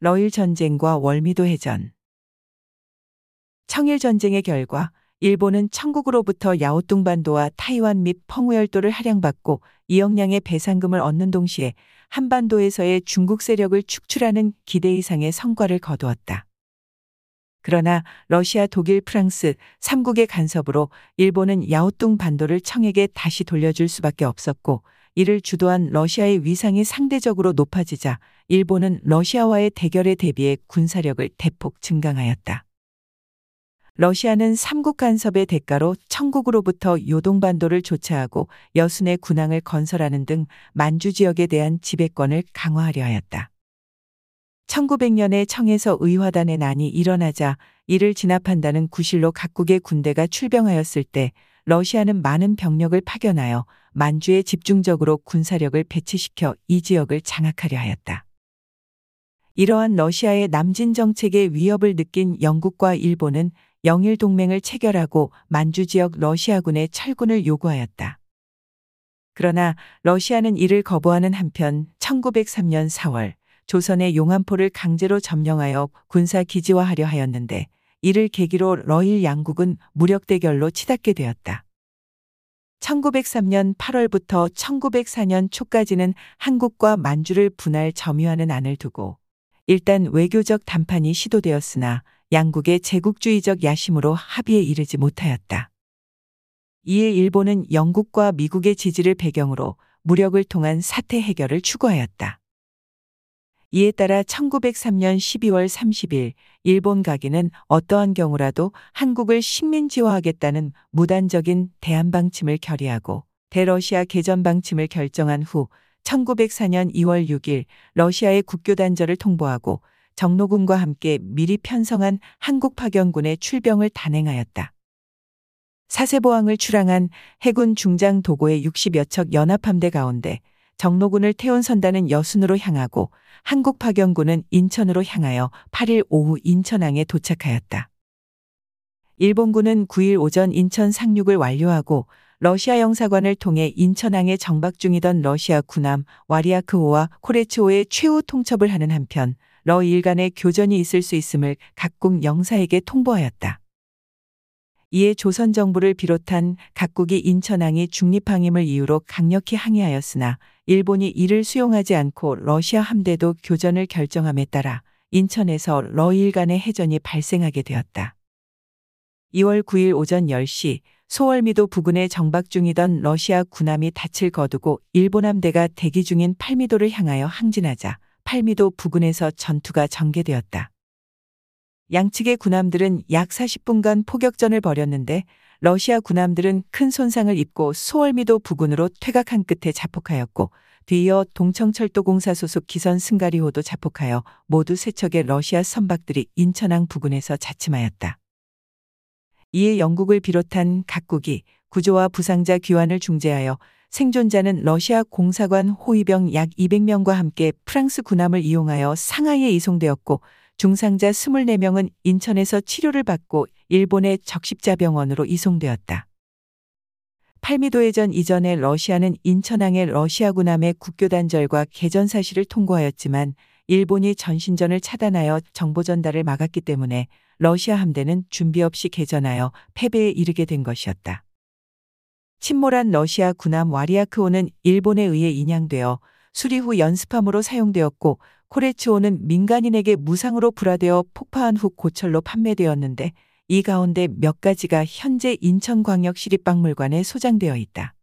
러일전쟁과 월미도해전. 청일전쟁의 결과 일본은 청국으로부터 야오뚱반도와 타이완 및 펑우열도를 할양받고 2억량의 배상금을 얻는 동시에 한반도에서의 중국 세력을 축출하는 기대 이상의 성과를 거두었다. 그러나 러시아, 독일, 프랑스 3국의 간섭으로 일본은 야오뚱반도를 청에게 다시 돌려줄 수밖에 없었고, 이를 주도한 러시아의 위상이 상대적으로 높아지자 일본은 러시아와의 대결에 대비해 군사력을 대폭 증강하였다. 러시아는 3국 간섭의 대가로 청국으로부터 요동반도를 조차하고 여순의 군항을 건설하는 등 만주 지역에 대한 지배권을 강화하려 하였다. 1900년에 청에서 의화단의 난이 일어나자 이를 진압한다는 구실로 각국의 군대가 출병하였을 때 러시아는 많은 병력을 파견하여 만주에 집중적으로 군사력을 배치시켜 이 지역을 장악하려 하였다. 이러한 러시아의 남진 정책의 위협을 느낀 영국과 일본은 영일 동맹을 체결하고 만주 지역 러시아군의 철군을 요구하였다. 그러나 러시아는 이를 거부하는 한편 1903년 4월 조선의 용안포를 강제로 점령하여 군사 기지화하려 하였는데, 이를 계기로 러일 양국은 무력 대결로 치닫게 되었다. 1903년 8월부터 1904년 초까지는 한국과 만주를 분할 점유하는 안을 두고 일단 외교적 담판이 시도되었으나 양국의 제국주의적 야심으로 합의에 이르지 못하였다. 이에 일본은 영국과 미국의 지지를 배경으로 무력을 통한 사태 해결을 추구하였다. 이에 따라 1903년 12월 30일 일본 가기는 어떠한 경우라도 한국을 식민지화하겠다는 무단적인 대한 방침을 결의하고 대러시아 개전 방침을 결정한 후 1904년 2월 6일 러시아의 국교 단절을 통보하고 정로군과 함께 미리 편성한 한국 파견군의 출병을 단행하였다. 사세보항을 출항한 해군 중장 도고의 60여 척 연합함대 가운데 정로군을 태운 선단은 여순으로 향하고 한국 파견군은 인천으로 향하여 8일 오후 인천항에 도착하였다. 일본군은 9일 오전 인천 상륙을 완료하고 러시아 영사관을 통해 인천항에 정박 중이던 러시아 군함 와리아크호와 코레츠호의 최후 통첩을 하는 한편 러일 간의 교전이 있을 수 있음을 각국 영사에게 통보하였다. 이에 조선 정부를 비롯한 각국이 인천항이 중립항임을 이유로 강력히 항의하였으나 일본이 이를 수용하지 않고 러시아 함대도 교전을 결정함에 따라 인천에서 러일 간의 해전이 발생하게 되었다. 2월 9일 오전 10시 소월미도 부근에 정박 중이던 러시아 군함이 닻을 거두고 일본 함대가 대기 중인 팔미도를 향하여 항진하자 팔미도 부근에서 전투가 전개되었다. 양측의 군함들은 약 40분간 포격전을 벌였는데 러시아 군함들은 큰 손상을 입고 소월미도 부근으로 퇴각한 끝에 자폭하였고, 뒤이어 동청철도공사 소속 기선 승가리호도 자폭하여 모두 3척의 러시아 선박들이 인천항 부근에서 자침하였다. 이에 영국을 비롯한 각국이 구조와 부상자 귀환을 중재하여 생존자는 러시아 공사관 호위병 약 200명과 함께 프랑스 군함을 이용하여 상하이에 이송되었고, 중상자 24명은 인천에서 치료를 받고 일본의 적십자병원으로 이송되었다. 팔미도해전 이전에 러시아는 인천항의 러시아 군함의 국교 단절과 개전 사실을 통보하였지만 일본이 전신전을 차단하여 정보 전달을 막았기 때문에 러시아 함대는 준비 없이 개전하여 패배에 이르게 된 것이었다. 침몰한 러시아 군함 와리아크호는 일본에 의해 인양되어 수리 후 연습함으로 사용되었고, 코레츠호는 민간인에게 무상으로 불화되어 폭파한 후 고철로 판매되었는데, 이 가운데 몇 가지가 현재 인천광역시립박물관에 소장되어 있다.